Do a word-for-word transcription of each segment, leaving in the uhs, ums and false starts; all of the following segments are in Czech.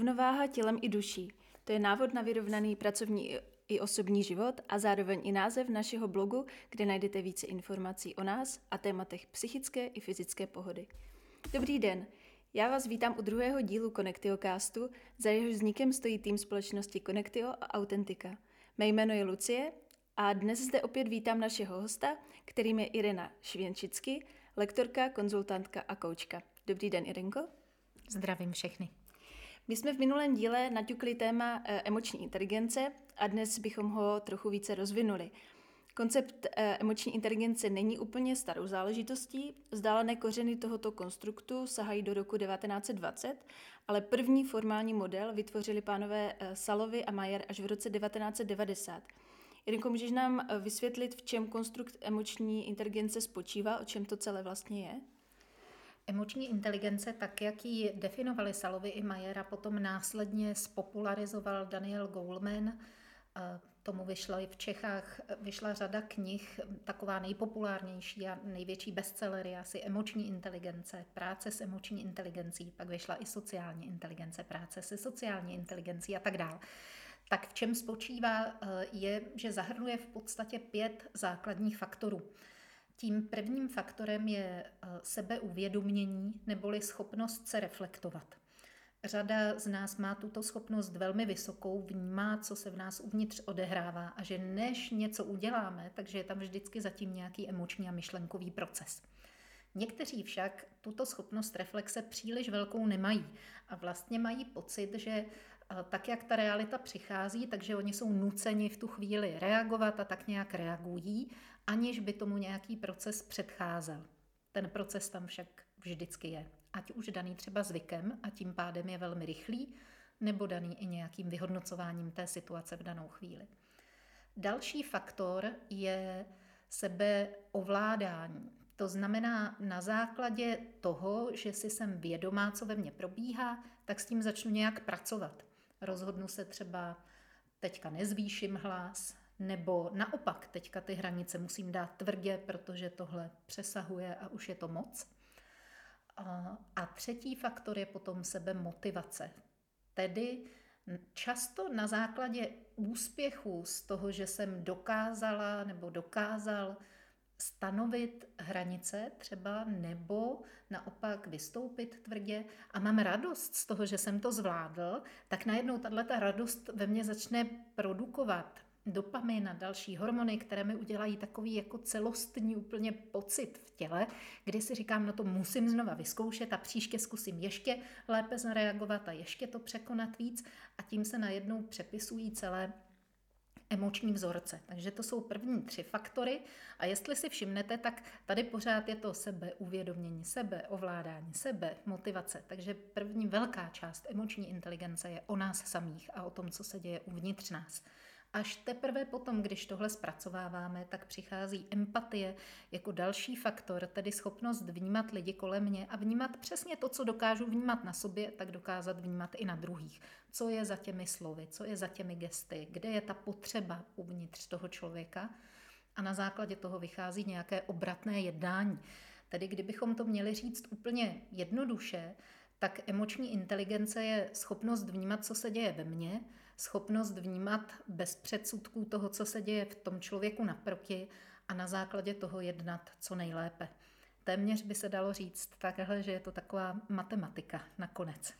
Rovnováha tělem i duší. To je návod na vyrovnaný pracovní i osobní život a zároveň i název našeho blogu, kde najdete více informací o nás a tématech psychické i fyzické pohody. Dobrý den, já vás vítám u druhého dílu Connectio Castu, za jehož vznikem stojí tým společnosti Connectio a Autentica. Mé jméno je Lucie a dnes zde opět vítám našeho hosta, kterým je Irena Swiecicki, lektorka, konzultantka a koučka. Dobrý den, Irenko. Zdravím všechny. My jsme v minulém díle naťukli téma emoční inteligence a dnes bychom ho trochu více rozvinuli. Koncept emoční inteligence není úplně starou záležitostí, vzdálené kořeny tohoto konstruktu sahají do roku devatenáct set dvacet, ale první formální model vytvořili pánové Salovey a Mayer až v roce devatenáct set devadesát. Irenko, můžeš nám vysvětlit, v čem konstrukt emoční inteligence spočívá, o čem to celé vlastně je? Emoční inteligence, tak jak ji definovali Salovey i Mayera, potom následně spopularizoval Daniel Goleman. Tomu vyšla i v Čechách vyšla řada knih, taková nejpopulárnější a největší bestseller je asi Emoční inteligence, práce s emoční inteligencí, pak vyšla i Sociální inteligence, práce se sociální inteligencí a tak dále. Tak v čem spočívá je, že zahrnuje v podstatě pět základních faktorů. Tím prvním faktorem je sebeuvědomění neboli schopnost se reflektovat. Řada z nás má tuto schopnost velmi vysokou, vnímá, co se v nás uvnitř odehrává a že než něco uděláme, takže je tam vždycky zatím nějaký emoční a myšlenkový proces. Někteří však tuto schopnost reflexe příliš velkou nemají a vlastně mají pocit, že tak, jak ta realita přichází, takže oni jsou nuceni v tu chvíli reagovat a tak nějak reagují, aniž by tomu nějaký proces předcházel. Ten proces tam však vždycky je, ať už daný třeba zvykem a tím pádem je velmi rychlý, nebo daný i nějakým vyhodnocováním té situace v danou chvíli. Další faktor je sebeovládání. To znamená, na základě toho, že si jsem vědomá, co ve mně probíhá, tak s tím začnu nějak pracovat. Rozhodnu se třeba, teďka nezvýším hlas, nebo naopak, teďka ty hranice musím dát tvrdě, protože tohle přesahuje a už je to moc. A třetí faktor je potom sebemotivace. Tedy často na základě úspěchu z toho, že jsem dokázala nebo dokázal stanovit hranice třeba, nebo naopak vystoupit tvrdě a mám radost z toho, že jsem to zvládl, tak najednou tato radost ve mně začne produkovat dopamin a další hormony, které mi udělají takový jako celostní úplně pocit v těle, kdy si říkám, no to musím znova vyzkoušet a příště zkusím ještě lépe zareagovat a ještě to překonat víc a tím se najednou přepisují celé emoční vzorce. Takže to jsou první tři faktory a jestli si všimnete, tak tady pořád je to sebeuvědomění, sebeovládání, sebemotivace. Takže první velká část emoční inteligence je o nás samých a o tom, co se děje uvnitř nás. Až teprve potom, když tohle zpracováváme, tak přichází empatie jako další faktor, tedy schopnost vnímat lidi kolem mě a vnímat přesně to, co dokážu vnímat na sobě, tak dokázat vnímat i na druhých. Co je za těmi slovy, co je za těmi gesty, kde je ta potřeba uvnitř toho člověka a na základě toho vychází nějaké obratné jednání. Tedy kdybychom to měli říct úplně jednoduše, tak emoční inteligence je schopnost vnímat, co se děje ve mně, schopnost vnímat bez předsudků toho, co se děje v tom člověku naproti a na základě toho jednat co nejlépe. Téměř by se dalo říct takhle, že je to taková matematika nakonec.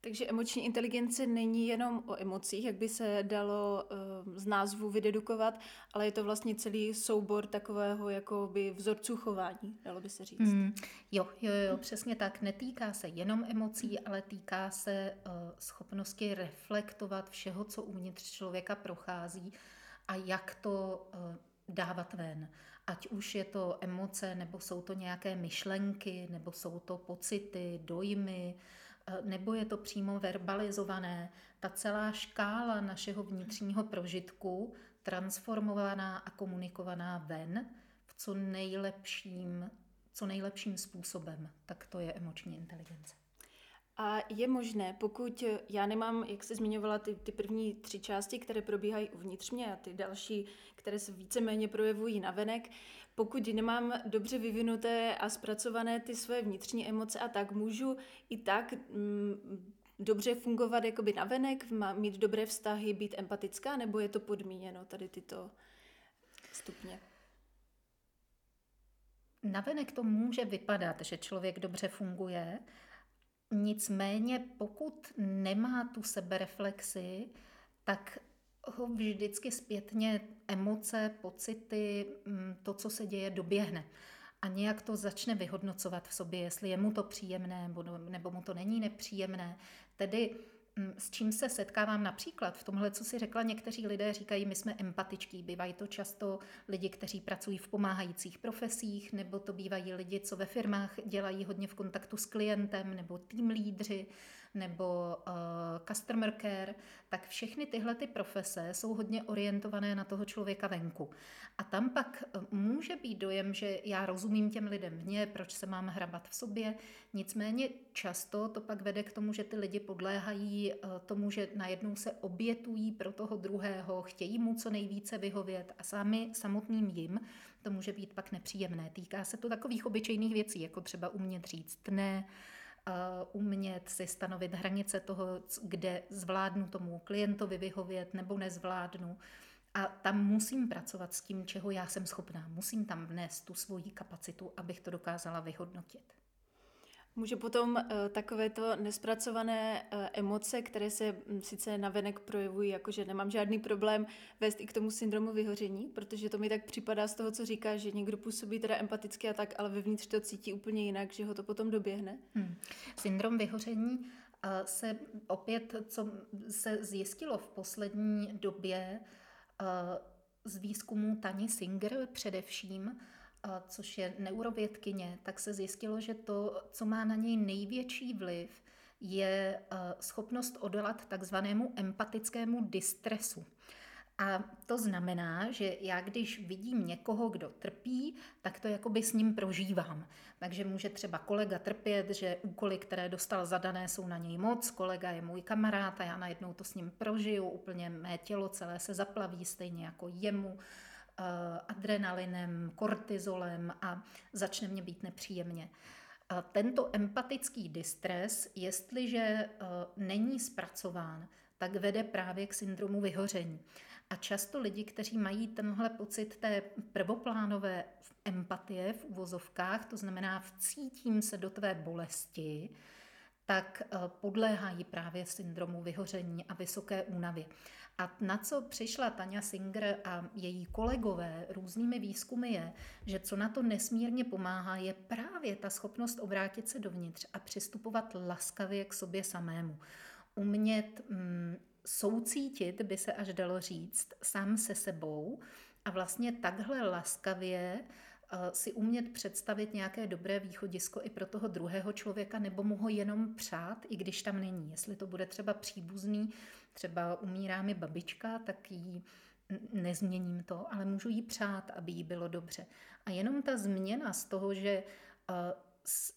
Takže emoční inteligence není jenom o emocích, jak by se dalo z názvu vydedukovat, ale je to vlastně celý soubor takového jakoby vzorců chování, dalo by se říct. Mm, jo, jo, jo, přesně tak. Netýká se jenom emocí, ale týká se uh, schopnosti reflektovat všeho, co uvnitř člověka prochází a jak to uh, dávat ven. Ať už je to emoce, nebo jsou to nějaké myšlenky, nebo jsou to pocity, dojmy, nebo je to přímo verbalizované, ta celá škála našeho vnitřního prožitku transformovaná a komunikovaná ven v co nejlepším, co nejlepším způsobem. Tak to je emoční inteligence. A je možné, pokud já nemám, jak se zmiňovala, ty, ty první tři části, které probíhají uvnitř mě a ty další, které se víceméně projevují navenek, pokud nemám dobře vyvinuté a zpracované ty své vnitřní emoce a tak můžu i tak mm, dobře fungovat jakoby navenek, mít dobré vztahy, být empatická, nebo je to podmíněno tady tyto stupně? Navenek to může vypadat, že člověk dobře funguje, nicméně pokud nemá tu sebereflexi, tak ho vždycky zpětně emoce, pocity, to, co se děje, doběhne. A nějak to začne vyhodnocovat v sobě, jestli je mu to příjemné nebo mu to není nepříjemné. Tedy s čím se setkávám například v tomhle, co si řekla, někteří lidé říkají, my jsme empatičtí. Bývají to často lidi, kteří pracují v pomáhajících profesích, nebo to bývají lidi, co ve firmách dělají hodně v kontaktu s klientem, nebo team lídři, nebo uh, customer care. Tak všechny tyhle ty profese jsou hodně orientované na toho člověka venku. A tam pak může být dojem, že já rozumím těm lidem vně, proč se mám hrabat v sobě. Nicméně často to pak vede k tomu, že ty lidi podléhají tomu, že najednou se obětují pro toho druhého, chtějí mu co nejvíce vyhovět a sami samotným jim to může být pak nepříjemné. Týká se to takových obyčejných věcí, jako třeba umět říct ne, umět si stanovit hranice toho, kde zvládnu tomu klientovi vyhovět nebo nezvládnu. A tam musím pracovat s tím, čeho já jsem schopná. Musím tam vnést tu svoji kapacitu, abych to dokázala vyhodnotit. Může potom takovéto nespracované emoce, které se sice navenek projevují, jakože nemám žádný problém, vést i k tomu syndromu vyhoření, protože to mi tak připadá z toho, co říká, že někdo působí teda empaticky a tak, ale vevnitř to cítí úplně jinak, že ho to potom doběhne. Hmm. Syndrom vyhoření se opět, co se zjistilo v poslední době z výzkumu Tani Singer především, což je neurovědkyně, tak se zjistilo, že to, co má na něj největší vliv, je schopnost odolat takzvanému empatickému distresu. A to znamená, že já když vidím někoho, kdo trpí, tak to jakoby s ním prožívám. Takže může třeba kolega trpět, že úkoly, které dostal zadané, jsou na něj moc, kolega je můj kamarád a já najednou to s ním prožiju, úplně mé tělo celé se zaplaví stejně jako jemu, adrenalinem, kortizolem a začne mě být nepříjemně. Tento empatický distres, jestliže není zpracován, tak vede právě k syndromu vyhoření. A často lidi, kteří mají tenhle pocit té prvoplánové empatie v uvozovkách, to znamená vcítím se do tvé bolesti, tak podléhají právě syndromu vyhoření a vysoké únavy. A na co přišla Tania Singer a její kolegové různými výzkumy je, že co na to nesmírně pomáhá, je právě ta schopnost obrátit se dovnitř a přistupovat laskavě k sobě samému. Umět mm, soucítit, by se až dalo říct, sám se sebou a vlastně takhle laskavě si umět představit nějaké dobré východisko i pro toho druhého člověka, nebo mu ho jenom přát, i když tam není. Jestli to bude třeba příbuzný, třeba umírá mi babička, tak jí nezměním to, ale můžu jí přát, aby jí bylo dobře. A jenom ta změna z toho, že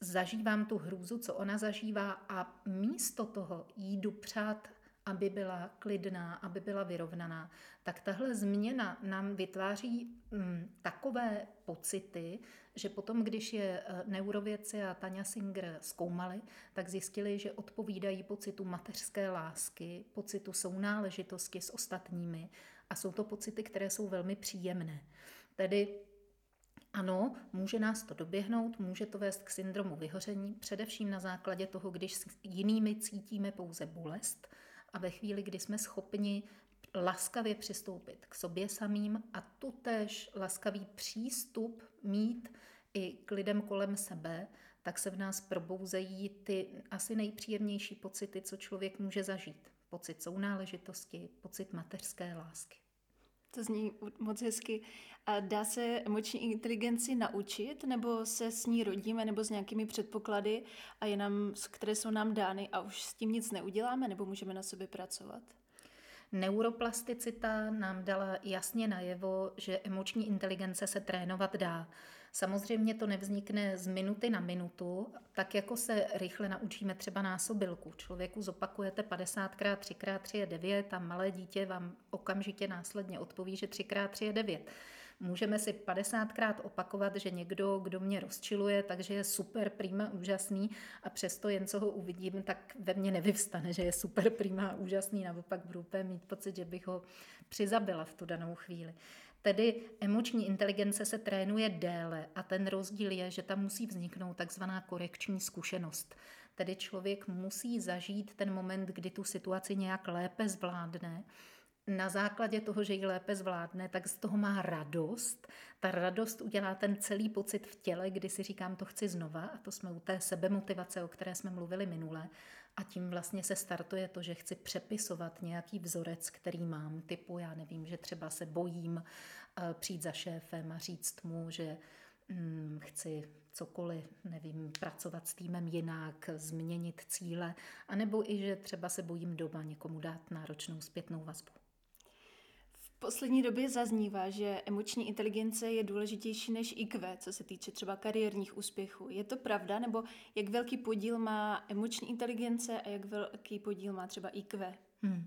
zažívám tu hrůzu, co ona zažívá, a místo toho jdu přát, aby byla klidná, aby byla vyrovnaná, tak tahle změna nám vytváří mm, takové pocity, že potom, když je neurovědci a Tania Singer zkoumali, tak zjistili, že odpovídají pocitu mateřské lásky, pocitu sounáležitosti s ostatními a jsou to pocity, které jsou velmi příjemné. Tedy ano, může nás to doběhnout, může to vést k syndromu vyhoření, především na základě toho, když s jinými cítíme pouze bolest, a ve chvíli, kdy jsme schopni laskavě přistoupit k sobě samým a tutéž laskavý přístup mít i k lidem kolem sebe, tak se v nás probouzejí ty asi nejpříjemnější pocity, co člověk může zažít. Pocit sounáležitosti, pocit mateřské lásky. To zní moc hezky. A dá se emoční inteligenci naučit, nebo se s ní rodíme, nebo s nějakými předpoklady, a je nám, které jsou nám dány a už s tím nic neuděláme, nebo můžeme na sobě pracovat? Neuroplasticita nám dala jasně najevo, že emoční inteligence se trénovat dá. Samozřejmě to nevznikne z minuty na minutu, tak jako se rychle naučíme třeba násobilku. Člověku zopakujete padesát krát tři krát tři je devět a malé dítě vám okamžitě následně odpoví, že tři krát tři je devět. Můžeme si padesátkrát opakovat, že někdo, kdo mě rozčiluje, takže je super, prima, úžasný a přesto jen co ho uvidím, tak ve mně nevyvstane, že je super, prima, úžasný, naopak budu úplně mít pocit, že bych ho přizabila v tu danou chvíli. Tedy emoční inteligence se trénuje déle a ten rozdíl je, že tam musí vzniknout takzvaná korekční zkušenost. Tedy člověk musí zažít ten moment, kdy tu situaci nějak lépe zvládne. Na základě toho, že ji lépe zvládne, tak z toho má radost. Ta radost udělá ten celý pocit v těle, kdy si říkám, to chci znova, a to jsme u té sebemotivace, o které jsme mluvili minule. A tím vlastně se startuje to, že chci přepisovat nějaký vzorec, který mám, typu, já nevím, že třeba se bojím přijít za šéfem a říct mu, že hm, chci cokoliv, nevím, pracovat s týmem jinak, změnit cíle, anebo i, že třeba se bojím doma někomu dát náročnou zpětnou vazbu. V poslední době zaznívá, že emoční inteligence je důležitější než I Q, co se týče třeba kariérních úspěchů. Je to pravda, nebo jak velký podíl má emoční inteligence a jak velký podíl má třeba I Q? Hmm.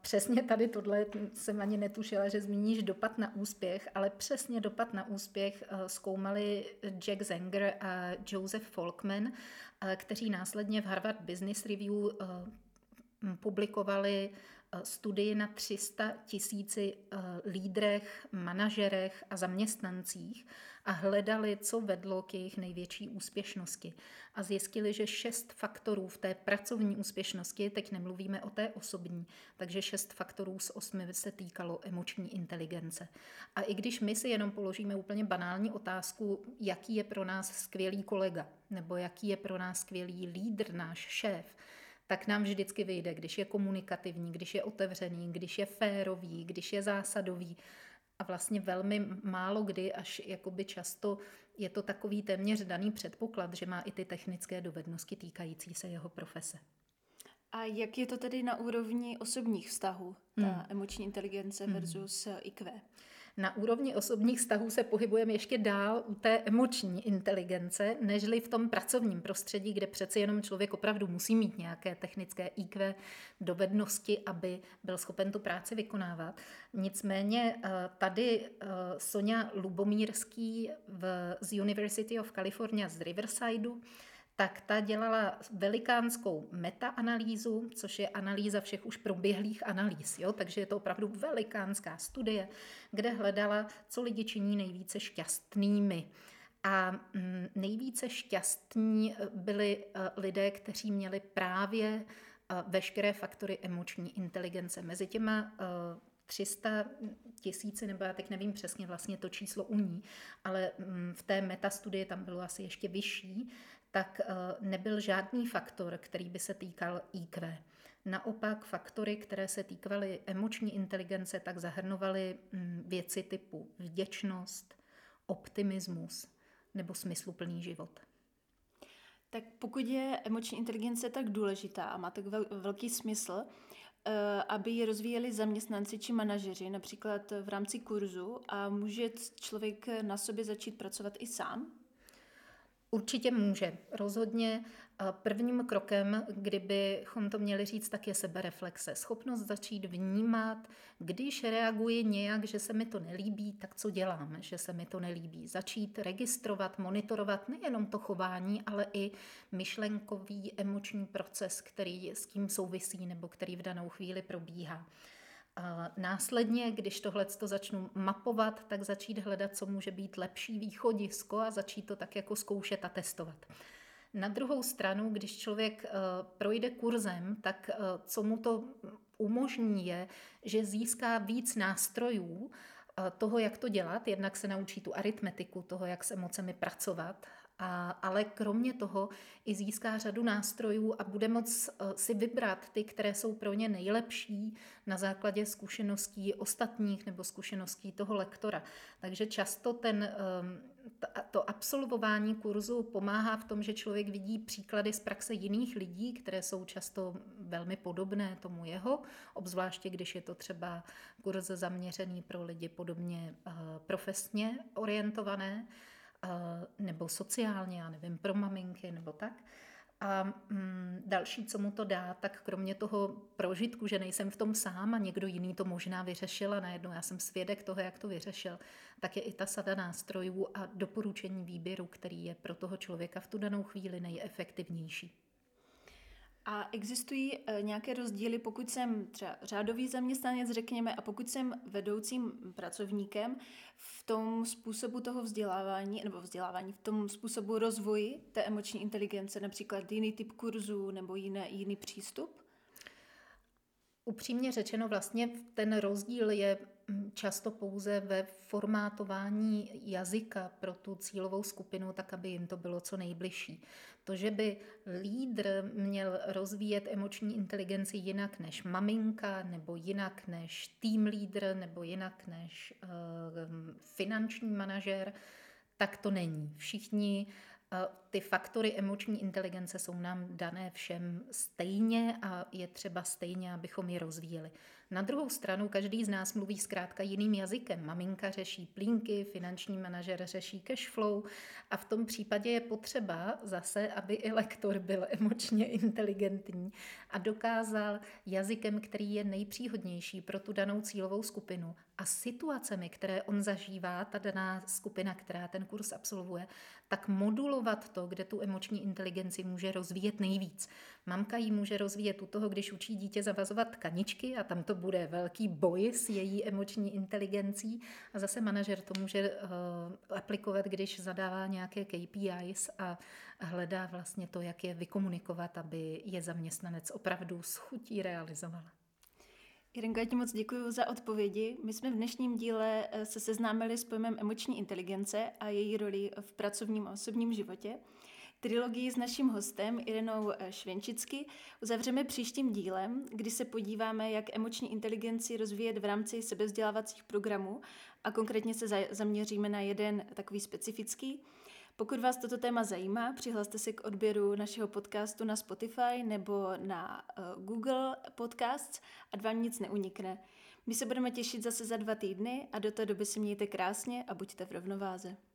Přesně tady tohle jsem ani netušila, že zmíníš dopad na úspěch, ale přesně dopad na úspěch zkoumali Jack Zenger a Joseph Folkman, kteří následně v Harvard Business Review publikovali studii na tři sta tisíci lídrech, manažerech a zaměstnancích a hledali, co vedlo k jejich největší úspěšnosti. A zjistili, že šest faktorů v té pracovní úspěšnosti, teď nemluvíme o té osobní, takže šest faktorů z osmi se týkalo emoční inteligence. A i když my si jenom položíme úplně banální otázku, jaký je pro nás skvělý kolega, nebo jaký je pro nás skvělý lídr, náš šéf, tak nám vždycky vyjde, když je komunikativní, když je otevřený, když je férový, když je zásadový. A vlastně velmi málo kdy, až jakoby často je to takový téměř daný předpoklad, že má i ty technické dovednosti týkající se jeho profese. A jak je to tedy na úrovni osobních vztahů, ta hmm. emoční inteligence versus hmm. I Q? Na úrovni osobních vztahů se pohybujeme ještě dál u té emoční inteligence, nežli v tom pracovním prostředí, kde přece jenom člověk opravdu musí mít nějaké technické I Q dovednosti, aby byl schopen tu práci vykonávat. Nicméně tady Sonja Lubomirsky z University of California z Riversideu, tak ta dělala velikánskou metaanalýzu, což je analýza všech už proběhlých analýz. Jo? Takže je to opravdu velikánská studie, kde hledala, co lidi činí nejvíce šťastnými. A nejvíce šťastní byli lidé, kteří měli právě veškeré faktory emoční inteligence. Mezi těma tři sta tisíci, nebo já teď nevím přesně vlastně to číslo u ní, ale v té metastudii tam bylo asi ještě vyšší, tak nebyl žádný faktor, který by se týkal I Q. Naopak faktory, které se týkaly emoční inteligence, tak zahrnovaly věci typu vděčnost, optimismus nebo smysluplný život. Tak pokud je emoční inteligence tak důležitá a má tak velký smysl, aby ji rozvíjeli zaměstnanci či manažeři, například v rámci kurzu, a může člověk na sobě začít pracovat i sám? Určitě může. Rozhodně prvním krokem, kdybychom to měli říct, tak je sebereflexe. Schopnost začít vnímat, když reaguji nějak, že se mi to nelíbí, tak co dělám, že se mi to nelíbí. Začít registrovat, monitorovat nejenom to chování, ale i myšlenkový emoční proces, který s tím souvisí nebo který v danou chvíli probíhá. A následně, když tohleto začnu mapovat, tak začít hledat, co může být lepší východisko a začít to tak jako zkoušet a testovat. Na druhou stranu, když člověk uh, projde kurzem, tak uh, co mu to umožní je, že získá víc nástrojů uh, toho, jak to dělat. Jednak se naučí tu aritmetiku toho, jak s emocemi pracovat, a, ale kromě toho i získá řadu nástrojů a bude moct si vybrat ty, které jsou pro ně nejlepší na základě zkušeností ostatních nebo zkušeností toho lektora. Takže často ten, to absolvování kurzu pomáhá v tom, že člověk vidí příklady z praxe jiných lidí, které jsou často velmi podobné tomu jeho, obzvláště když je to třeba kurz zaměřený pro lidi podobně profesně orientované, nebo sociálně, já nevím, pro maminky nebo tak. A mm, další, co mu to dá, tak kromě toho prožitku, že nejsem v tom sám a někdo jiný to možná vyřešil a najednou já jsem svědek toho, jak to vyřešil, tak je i ta sada nástrojů a doporučení výběru, který je pro toho člověka v tu danou chvíli nejefektivnější. A existují nějaké rozdíly, pokud jsem třeba řádový zaměstnanec, řekněme, a pokud jsem vedoucím pracovníkem v tom způsobu toho vzdělávání, nebo vzdělávání v tom způsobu rozvoji té emoční inteligence, například jiný typ kurzů nebo jiné, jiný přístup? Upřímně řečeno, vlastně ten rozdíl je často pouze ve formátování jazyka pro tu cílovou skupinu, tak aby jim to bylo co nejbližší. To, že by lídr měl rozvíjet emoční inteligenci jinak než maminka, nebo jinak než tým lídr, nebo jinak než uh, finanční manažer, tak to není. Všichni ty faktory emoční inteligence jsou nám dané všem stejně a je třeba stejně, abychom je rozvíjeli. Na druhou stranu každý z nás mluví zkrátka jiným jazykem. Maminka řeší plínky, finanční manažer řeší cashflow a v tom případě je potřeba zase, aby i lektor byl emočně inteligentní a dokázal jazykem, který je nejpříhodnější pro tu danou cílovou skupinu a situacemi, které on zažívá, ta daná skupina, která ten kurz absolvuje, tak modulovat to, kde tu emoční inteligenci může rozvíjet nejvíc. Mamka ji může rozvíjet u toho, když učí dítě zavazovat tkaničky a tam to bude velký boj s její emoční inteligencí a zase manažer to může uh, aplikovat, když zadává nějaké K P I s a hledá vlastně to, jak je vykomunikovat, aby je zaměstnanec opravdu s chutí realizovala. Irenko, já ti moc děkuji za odpovědi. My jsme v dnešním díle se seznámili s pojmem emoční inteligence a její roli v pracovním a osobním životě. Trilogii s naším hostem Irenou Swiecicki uzavřeme příštím dílem, kdy se podíváme, jak emoční inteligenci rozvíjet v rámci sebevzdělávacích programů a konkrétně se zaměříme na jeden takový specifický. Pokud vás toto téma zajímá, přihlaste se k odběru našeho podcastu na Spotify nebo na Google Podcasts, ať vám nic neunikne. My se budeme těšit zase za dva týdny a do té doby si mějte krásně a buďte v rovnováze.